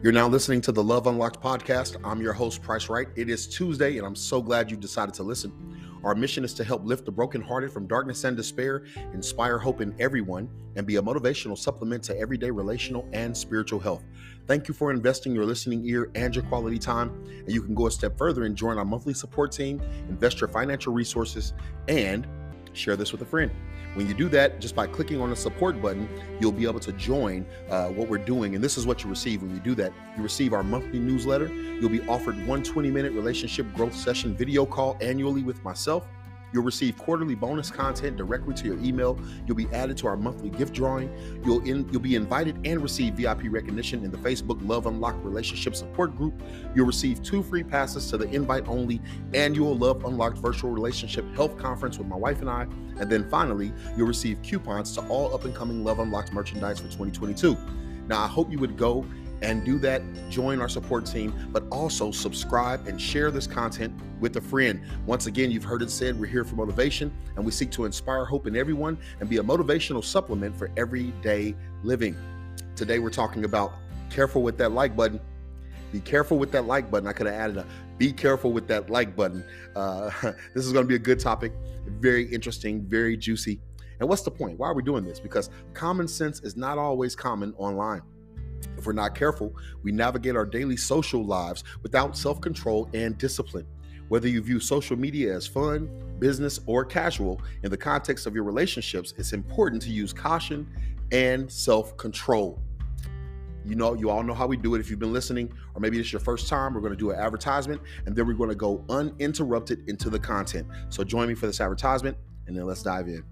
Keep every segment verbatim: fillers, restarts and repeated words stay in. You're now listening to the Love Unlocked podcast. I'm your host, Price Wright. It is Tuesday, and I'm so glad you decided to listen. Our mission is to help lift the brokenhearted from darkness and despair, inspire hope in everyone, and be a motivational supplement to everyday relational and spiritual health. Thank you for investing your listening ear and your quality time. And you can go a step further and join our monthly support team, invest your financial resources, and share this with a friend. When you do that, just by clicking on the support button, you'll be able to join uh, what we're doing. And this is what you receive when you do that. You receive our monthly newsletter. You'll be offered one twenty-minute relationship growth session video call annually with myself. You'll receive quarterly bonus content directly to your email. You'll be added to our monthly gift drawing. You'll in, you'll be invited and receive V I P recognition in the Facebook Love Unlocked Relationship Support Group. You'll receive two free passes to the invite-only annual Love Unlocked Virtual Relationship Health Conference with my wife and I. And then finally, you'll receive coupons to all up-and-coming Love Unlocked merchandise for twenty twenty-two. Now, I hope you would go and do that, join our support team, but also subscribe and share this content with a friend. Once again, you've heard it said, we're here for motivation, and we seek to inspire hope in everyone and be a motivational supplement for everyday living. Today, we're talking about careful with that like button. Be careful with that like button. I could have added a be careful with that like button. Uh, this is gonna be a good topic, very interesting, very juicy. And what's the point? Why are we doing this? Because common sense is not always common online. If we're not careful, we navigate our daily social lives without self-control and discipline. Whether you view social media as fun, business, or casual, in the context of your relationships, it's important to use caution and self-control. You know, you all know how we do it. If you've been listening, or maybe it's your first time, we're going to do an advertisement, and then we're going to go uninterrupted into the content. So join me for this advertisement, and then let's dive in.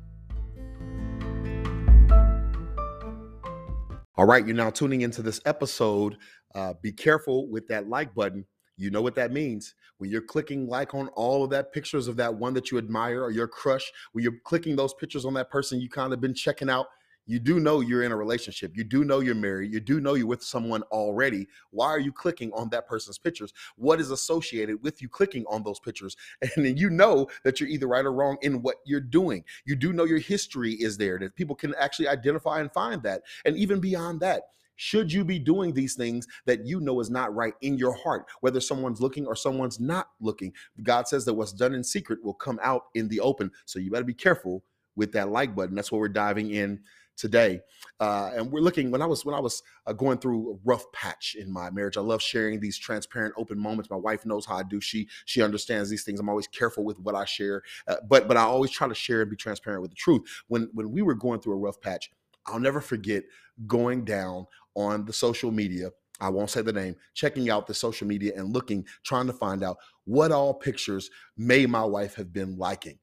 All right, you're now tuning into this episode. Uh, be careful with that like button. You know what that means. When you're clicking like on all of that pictures of that one that you admire or your crush, when you're clicking those pictures on that person you kind of been checking out, you do know you're in a relationship. You do know you're married. You do know you're with someone already. Why are you clicking on that person's pictures? What is associated with you clicking on those pictures? And then you know that you're either right or wrong in what you're doing. You do know your history is there, that people can actually identify and find that. And even beyond that, should you be doing these things that you know is not right in your heart, whether someone's looking or someone's not looking? God says that what's done in secret will come out in the open. So you better be careful with that like button. That's what we're diving in today. Uh, and we're looking, when I was when I was uh, going through a rough patch in my marriage, I love sharing these transparent, open moments. My wife knows how I do. She she understands these things. I'm always careful with what I share, uh, but but I always try to share and be transparent with the truth. When when we were going through a rough patch, I'll never forget going down on the social media. I won't say the name, checking out the social media and looking, trying to find out what all pictures may my wife have been liking.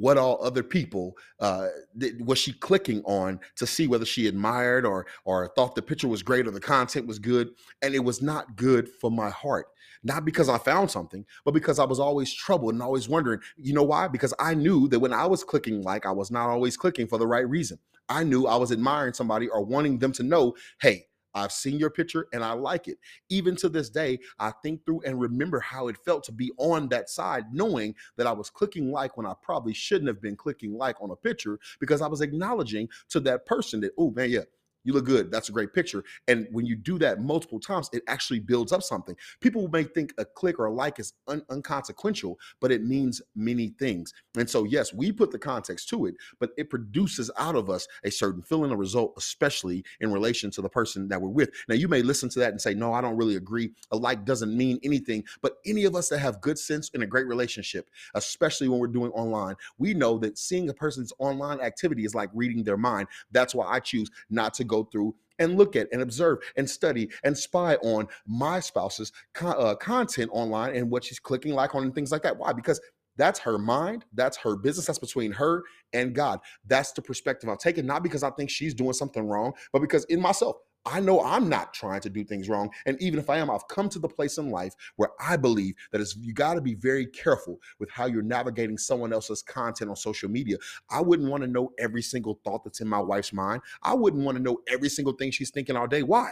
What all other people uh, th- was she clicking on to see whether she admired or or thought the picture was great or the content was good. And it was not good for my heart, not because I found something, but because I was always troubled and always wondering, you know why? Because I knew that when I was clicking like, I was not always clicking for the right reason. I knew I was admiring somebody or wanting them to know, hey, I've seen your picture and I like it. Even to this day, I think through and remember how it felt to be on that side, knowing that I was clicking like when I probably shouldn't have been clicking like on a picture, because I was acknowledging to that person that, oh man, yeah, you look good. That's a great picture. And when you do that multiple times, it actually builds up something. People may think a click or a like is un- inconsequential, but it means many things. And so, yes, we put the context to it, but it produces out of us a certain feeling, a result, especially in relation to the person that we're with. Now, you may listen to that and say, no, I don't really agree. A like doesn't mean anything. But any of us that have good sense in a great relationship, especially when we're doing online, we know that seeing a person's online activity is like reading their mind. That's why I choose not to go through and look at and observe and study and spy on my spouse's co- uh, content online and what she's clicking like on and things like that. Why? Because that's her mind. That's her business. That's between her and God. That's the perspective I'm taking, not because I think she's doing something wrong, but because in myself, I know I'm not trying to do things wrong. And even if I am, I've come to the place in life where I believe that it's, you got to be very careful with how you're navigating someone else's content on social media. I wouldn't want to know every single thought that's in my wife's mind. I wouldn't want to know every single thing she's thinking all day. Why?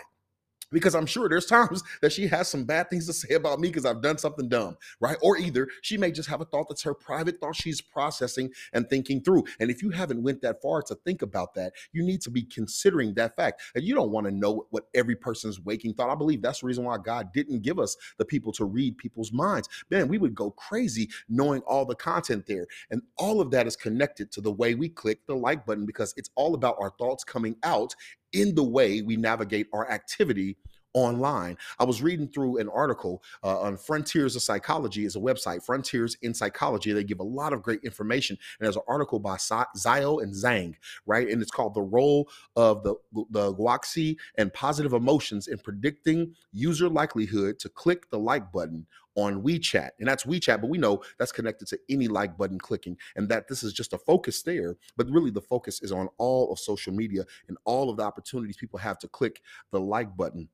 Because I'm sure there's times that she has some bad things to say about me because I've done something dumb, right? Or either she may just have a thought that's her private thought she's processing and thinking through. And if you haven't went that far to think about that, you need to be considering that fact. And you don't want to know what every person's waking thought. I believe that's the reason why God didn't give us the people to read people's minds. Man, we would go crazy knowing all the content there. And all of that is connected to the way we click the like button, because it's all about our thoughts coming out in the way we navigate our activity online. I was reading through an article uh, on Frontiers of Psychology. Is a website, Frontiers in Psychology. They give a lot of great information. And there's an article by Zio and Zhang, right? And it's called "The Role of the, the Guaxi and Positive Emotions in Predicting User Likelihood to Click the Like Button on WeChat." And that's WeChat, but we know that's connected to any like button clicking, and that this is just a focus there, but really the focus is on all of social media and all of the opportunities people have to click the like button.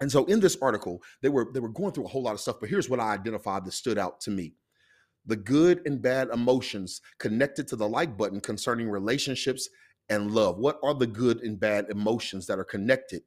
And so in this article, they were they were going through a whole lot of stuff, but here's what I identified that stood out to me. The good and bad emotions connected to the like button concerning relationships and love. What are the good and bad emotions that are connected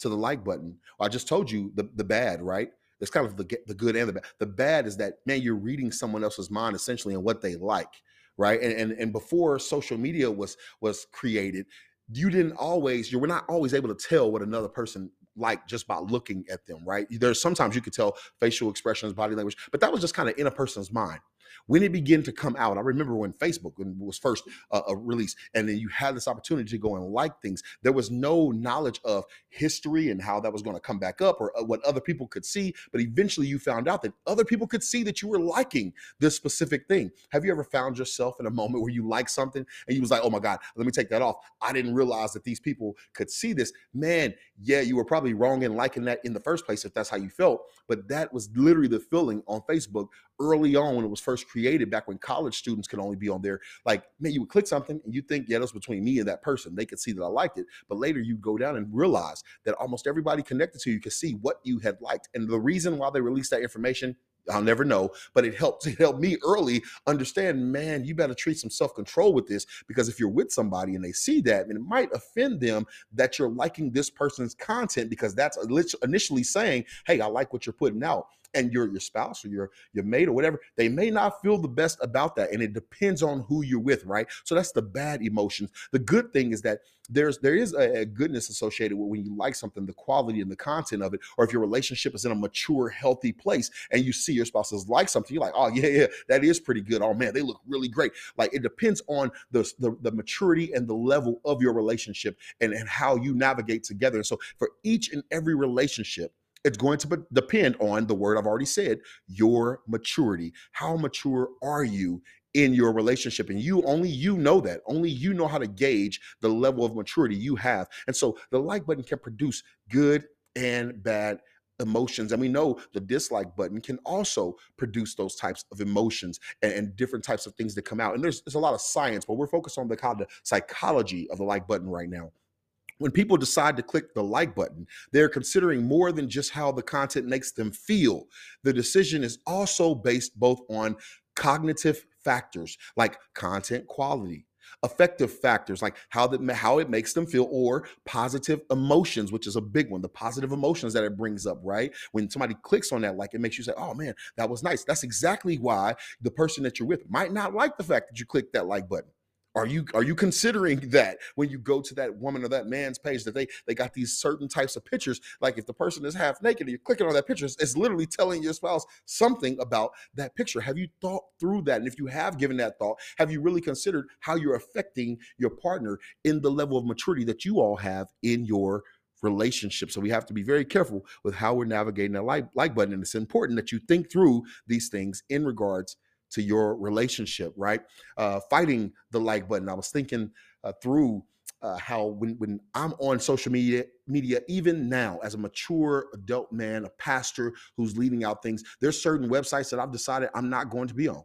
to the like button? I just told you the, the bad, right? It's kind of the, the good and the bad. The bad is that, man, you're reading someone else's mind essentially and what they like, right? And and, and before social media was was created, you didn't always, you were not always able to tell what another person like just by looking at them, right? There's sometimes you could tell facial expressions, body language, but that was just kind of in a person's mind. When it began to come out, I remember when Facebook when was first uh, a release, and then you had this opportunity to go and like things. There was no knowledge of history and how that was going to come back up or uh, what other people could see. But eventually you found out that other people could see that you were liking this specific thing. Have you ever found yourself in a moment where you like something and you was like, oh my God, let me take that off. I didn't realize that these people could see this. Man, yeah, you were probably wrong in liking that in the first place if that's how you felt. But that was literally the feeling on Facebook early on when it was first created, back when college students could only be on there. Like, man, you would click something and you think, yeah, that's between me and that person. They could see that I liked it. But later you go down and realize that almost everybody connected to you could see what you had liked. And the reason why they released that information, I'll never know, but it helped, it helped me early understand, man, you better treat some self-control with this, because if you're with somebody and they see that, and it might offend them that you're liking this person's content, because that's initially saying, hey, I like what you're putting out. And your, your spouse or your, your mate or whatever, they may not feel the best about that. And it depends on who you're with, right? So that's the bad emotions. The good thing is that there's, there is a, a goodness associated with when you like something, the quality and the content of it, or if your relationship is in a mature, healthy place and you see your spouses like something, you're like, oh yeah, yeah, that is pretty good. Oh man, they look really great. Like, it depends on the, the, the maturity and the level of your relationship and, and how you navigate together. And so for each and every relationship, it's going to depend on the word I've already said, your maturity. How mature are you in your relationship? And you only you know that. Only you know how to gauge the level of maturity you have. And so the like button can produce good and bad emotions. And we know the dislike button can also produce those types of emotions and, and different types of things that come out. And there's, there's a lot of science, but we're focused on the kind of psychology of the like button right now. When people decide to click the like button, they're considering more than just how the content makes them feel. The decision is also based both on cognitive factors like content quality, affective factors like how that how it makes them feel, or positive emotions, which is a big one, the positive emotions that it brings up, right? When somebody clicks on that, like, it makes you say, oh man, that was nice. That's exactly why the person that you're with might not like the fact that you clicked that like button. Are you are you considering that when you go to that woman or that man's page that they they got these certain types of pictures? Like, if the person is half naked and you're clicking on that picture, it's literally telling your spouse something about that picture. Have you thought through that? And if you have given that thought, have you really considered how you're affecting your partner in the level of maturity that you all have in your relationship? So we have to be very careful with how we're navigating that like, like button. And it's important that you think through these things in regards to your relationship, right? Uh, fighting the like button. I was thinking uh, through uh, how when, when I'm on social media, media, even now as a mature adult man, a pastor who's leading out things, there's certain websites that I've decided I'm not going to be on.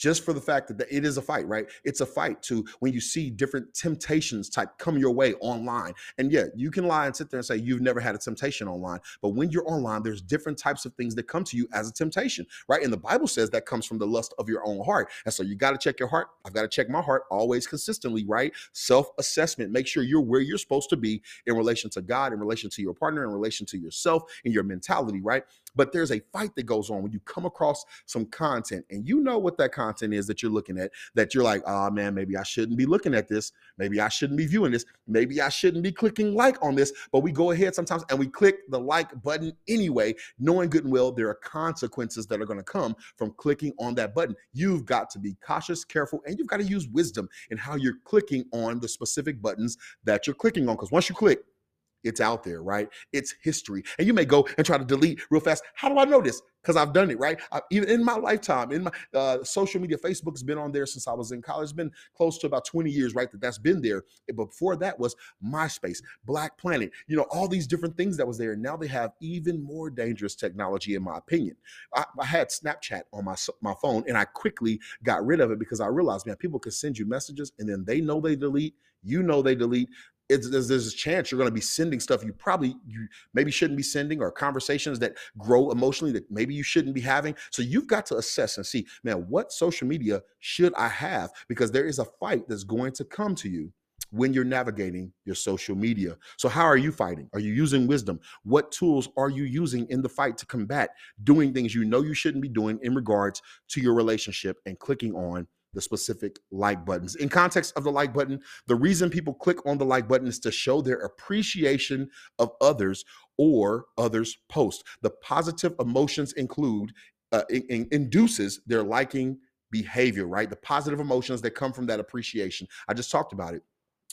just for the fact that it is a fight, right? It's a fight to when you see different temptations type come your way online. And yeah, you can lie and sit there and say you've never had a temptation online, but when you're online, there's different types of things that come to you as a temptation, right? And the Bible says that comes from the lust of your own heart. And so you got to check your heart. I've got to check my heart always consistently, right? Self-assessment, make sure you're where you're supposed to be in relation to God, in relation to your partner, in relation to yourself and your mentality, right? But there's a fight that goes on when you come across some content and you know what that content is that you're looking at, that you're like, oh man, maybe I shouldn't be looking at this. Maybe I shouldn't be viewing this. Maybe I shouldn't be clicking like on this, but we go ahead sometimes and we click the like button anyway, knowing good and well, there are consequences that are going to come from clicking on that button. You've got to be cautious, careful, and you've got to use wisdom in how you're clicking on the specific buttons that you're clicking on. Because once you click, it's out there, right? It's history. And you may go and try to delete real fast. How do I know this? Because I've done it, right? I've, even in my lifetime, in my uh, social media, Facebook's been on there since I was in college. It's been close to about twenty years, right, that that's been there. But before that was MySpace, Black Planet, you know, all these different things that was there. And now they have even more dangerous technology, in my opinion. I, I had Snapchat on my, my phone, and I quickly got rid of it because I realized, man, people could send you messages, and then they know they delete, you know they delete. It's, there's, there's a chance you're going to be sending stuff you probably you maybe shouldn't be sending, or conversations that grow emotionally that maybe you shouldn't be having. So you've got to assess and see, man, what social media should I have? Because there is a fight that's going to come to you when you're navigating your social media. So how are you fighting? Are you using wisdom? What tools are you using in the fight to combat doing things you know you shouldn't be doing in regards to your relationship and clicking on the specific like buttons? In context of the like button, the reason people click on the like button is to show their appreciation of others or others' post. The positive emotions include, uh, in, in, induces their liking behavior, right? The positive emotions that come from that appreciation. I just talked about it.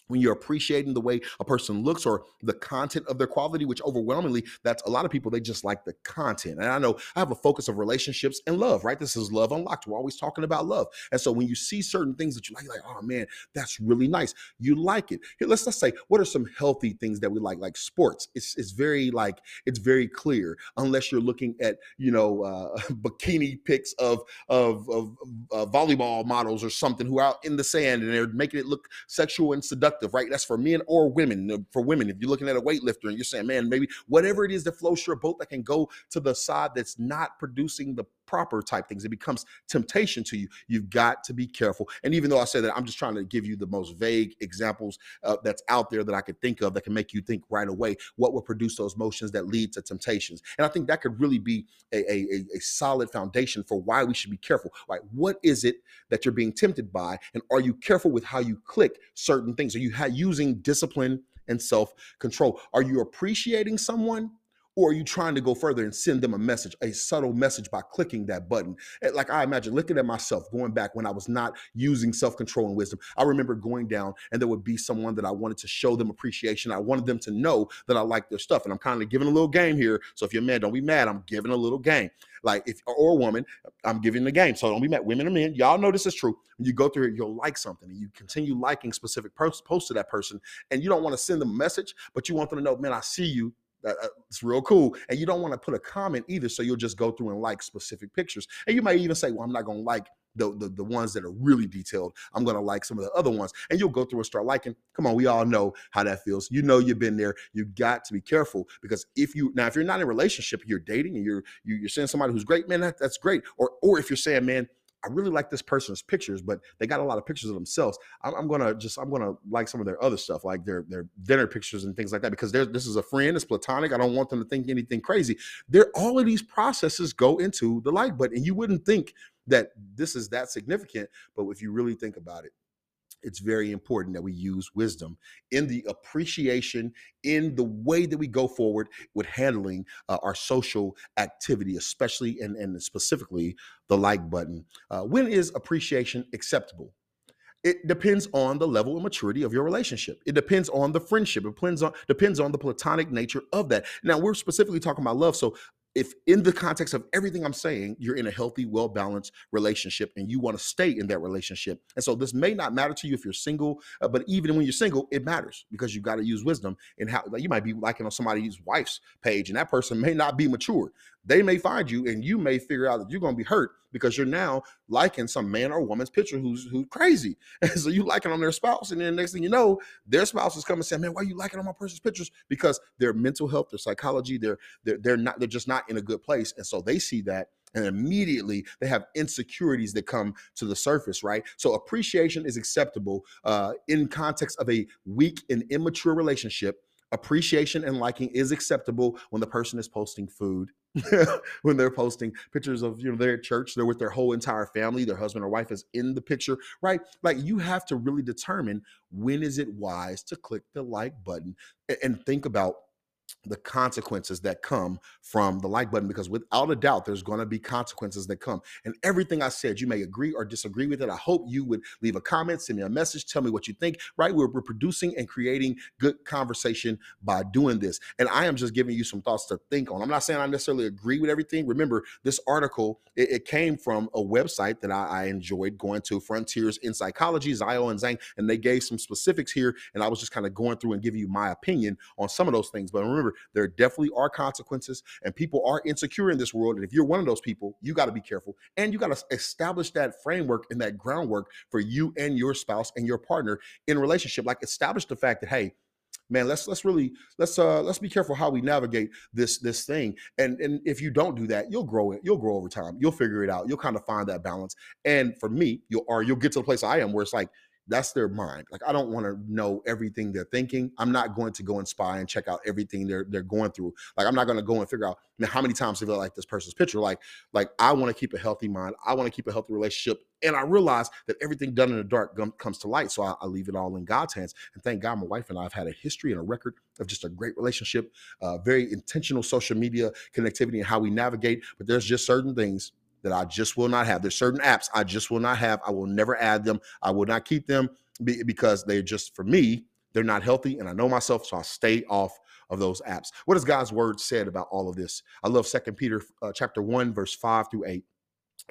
When you're appreciating the way a person looks or the content of their quality, which overwhelmingly, that's a lot of people, they just like the content. And I know I have a focus of relationships and love, right? This is Love Unlocked. We're always talking about love. And so when you see certain things that you like, you're like, oh man, that's really nice. You like it. Here, let's let's say, what are some healthy things that we like? Like sports. It's it's very like, it's very clear, unless you're looking at, you know, uh, bikini pics of, of, of uh, volleyball models or something who are out in the sand and they're making it look sexual and seductive. Right? That's for men or women. For women, if you're looking at a weightlifter and you're saying, man, maybe whatever it is that floats your boat that can go to the side that's not producing the proper type things, it becomes temptation to you. You've got to be careful. And even though I say that, I'm just trying to give you the most vague examples uh, that's out there that I could think of that can make you think right away what will produce those motions that lead to temptations. And I think that could really be a, a, a solid foundation for why we should be careful. Like, what is it that you're being tempted by? And are you careful with how you click certain things? Are you ha- using discipline and self-control? Are you appreciating someone? Or are you trying to go further and send them a message, a subtle message by clicking that button? Like, I imagine looking at myself going back when I was not using self-control and wisdom. I remember going down and there would be someone that I wanted to show them appreciation. I wanted them to know that I like their stuff. And I'm kind of giving a little game here. So if you're a man, don't be mad. I'm giving a little game. Like if, or a woman, I'm giving the game. So don't be mad. Women and men, y'all know this is true. When you go through it, you'll like something and you continue liking specific posts to that person. And you don't want to send them a message, but you want them to know, man, I see you. Uh, it's real cool. And you don't want to put a comment either. So you'll just go through and like specific pictures. And you might even say, well, I'm not going to like the, the, the ones that are really detailed. I'm going to like some of the other ones. And you'll go through and start liking. Come on. We all know how that feels. You know, you've been there. You've got to be careful, because if you, now, if you're not in a relationship, you're dating and you're, you're seeing somebody who's great, man, that, that's great. Or, or if you're saying, man, I really like this person's pictures, but they got a lot of pictures of themselves. I'm, I'm going to just, I'm going to like some of their other stuff, like their, their dinner pictures and things like that, because this is a friend, it's platonic. I don't want them to think anything crazy. There, all of these processes go into the like button. And you wouldn't think that this is that significant, but if you really think about it, it's very important that we use wisdom in the appreciation, in the way that we go forward with handling uh, our social activity, especially and, and specifically the like button. Uh, when is appreciation acceptable? It depends on the level of maturity of your relationship. It depends on the friendship. It depends on, depends on the platonic nature of that. Now, we're specifically talking about love. So if in the context of everything I'm saying, you're in a healthy, well-balanced relationship and you want to stay in that relationship. And so this may not matter to you if you're single, uh, but even when you're single, it matters, because you got to use wisdom in how, like, you might be liking on somebody's wife's page and that person may not be mature. They may find you and you may figure out that you're going to be hurt because you're now liking some man or woman's picture who's who's crazy. And so you liking on their spouse, and then next thing you know, their spouse is coming and saying, man, why are you liking on my person's pictures? Because their mental health, their psychology, they're, they're, they're, not, they're just not in a good place. And so they see that, and immediately they have insecurities that come to the surface, right? So appreciation is acceptable uh, in context of a weak and immature relationship. Appreciation and liking is acceptable when the person is posting food, when they're posting pictures of, you know, they're at church, they're with their whole entire family, their husband or wife is in the picture, right? Like, you have to really determine when is it wise to click the like button and, and think about the consequences that come from the like button, because without a doubt, there's going to be consequences that come. And everything I said, you may agree or disagree with it. I hope you would leave a comment, send me a message, tell me what you think, right? We're, we're producing and creating good conversation by doing this. And I am just giving you some thoughts to think on. I'm not saying I necessarily agree with everything. Remember, this article, it, it came from a website that I, I enjoyed going to, Frontiers in Psychology, Zio and Zhang, and they gave some specifics here. And I was just kind of going through and giving you my opinion on some of those things. But remember, there definitely are consequences, and people are insecure in this world. And if you're one of those people, you got to be careful, and you got to establish that framework and that groundwork for you and your spouse and your partner in relationship. Like, establish the fact that, hey, man, let's let's really let's uh let's be careful how we navigate this this thing. And and if you don't do that, you'll grow it. You'll grow over time. You'll figure it out. You'll kind of find that balance. And for me, you'll or you'll get to the place I am where it's like, that's their mind. Like, I don't want to know everything they're thinking. I'm not going to go and spy and check out everything they're they're going through. Like, I'm not going to go and figure out, man, how many times have I liked this person's picture. Like, like I want to keep a healthy mind. I want to keep a healthy relationship. And I realize that everything done in the dark comes to light. So I, I leave it all in God's hands. And thank God my wife and I have had a history and a record of just a great relationship, uh, very intentional social media connectivity and how we navigate. But there's just certain things that I just will not have. There's certain apps I just will not have. I will never add them. I will not keep them because they're just, for me, they're not healthy, and I know myself, so I stay off of those apps. What has God's word said about all of this? I love Second Peter uh, chapter one, verse five through eight.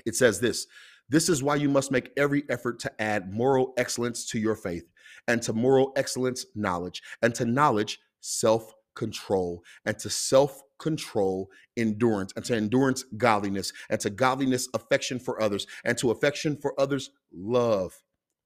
It says this, "This is why you must make every effort to add moral excellence to your faith, and to moral excellence, knowledge, and to knowledge, self-control, and to self control, endurance, and to endurance, godliness, and to godliness, affection for others, and to affection for others, love.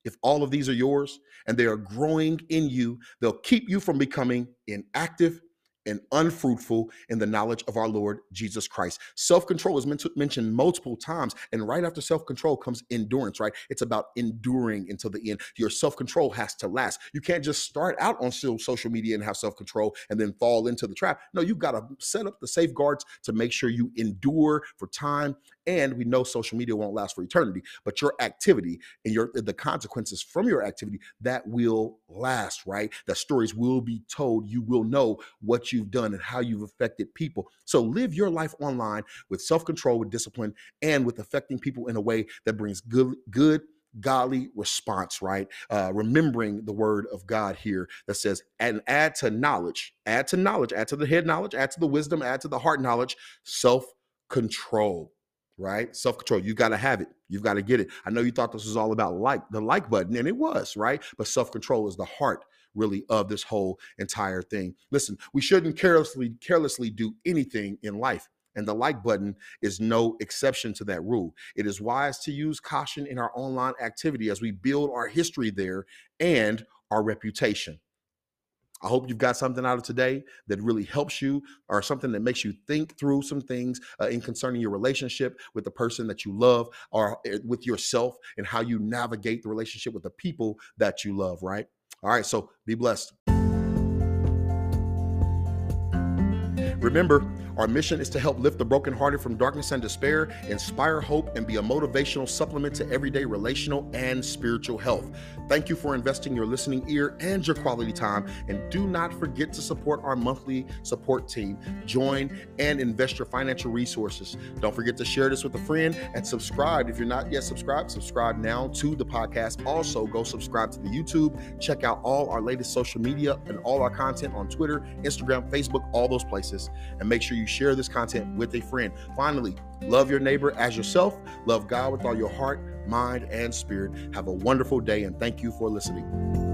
If all of these are yours and they are growing in you, they'll keep you from becoming inactive and unfruitful in the knowledge of our Lord Jesus Christ." Self-control is meant to, mentioned multiple times, and right after self-control comes endurance, right? It's about enduring until the end. Your self-control has to last. You can't just start out on social media and have self-control and then fall into the trap. No, you've got to set up the safeguards to make sure you endure for time. And we know social media won't last for eternity, but your activity and your the consequences from your activity, that will last, right? The stories will be told. You will know what you've done and how you've affected people. So live your life online with self-control, with discipline, and with affecting people in a way that brings good, good, godly response, right? Uh, remembering the word of God here that says, and add to knowledge, add to knowledge, add to the head knowledge, add to the wisdom, add to the heart knowledge, self-control. Right? Self-control. You got to have it. You've got to get it. I know you thought this was all about like the like button, and it was, right? But self-control is the heart really of this whole entire thing. Listen, we shouldn't carelessly, carelessly do anything in life. And the like button is no exception to that rule. It is wise to use caution in our online activity as we build our history there and our reputation. I hope you've got something out of today that really helps you, or something that makes you think through some things uh, in concerning your relationship with the person that you love, or with yourself, and how you navigate the relationship with the people that you love, right? All right, so be blessed. Remember, our mission is to help lift the brokenhearted from darkness and despair, inspire hope, and be a motivational supplement to everyday relational and spiritual health. Thank you for investing your listening ear and your quality time. And do not forget to support our monthly support team. Join and invest your financial resources. Don't forget to share this with a friend and subscribe. If you're not yet subscribed, subscribe now to the podcast. Also, go subscribe to the YouTube. Check out all our latest social media and all our content on Twitter, Instagram, Facebook, all those places. And make sure you share this content with a friend. Finally, love your neighbor as yourself. Love God with all your heart, mind, and spirit. Have a wonderful day, and thank you for listening.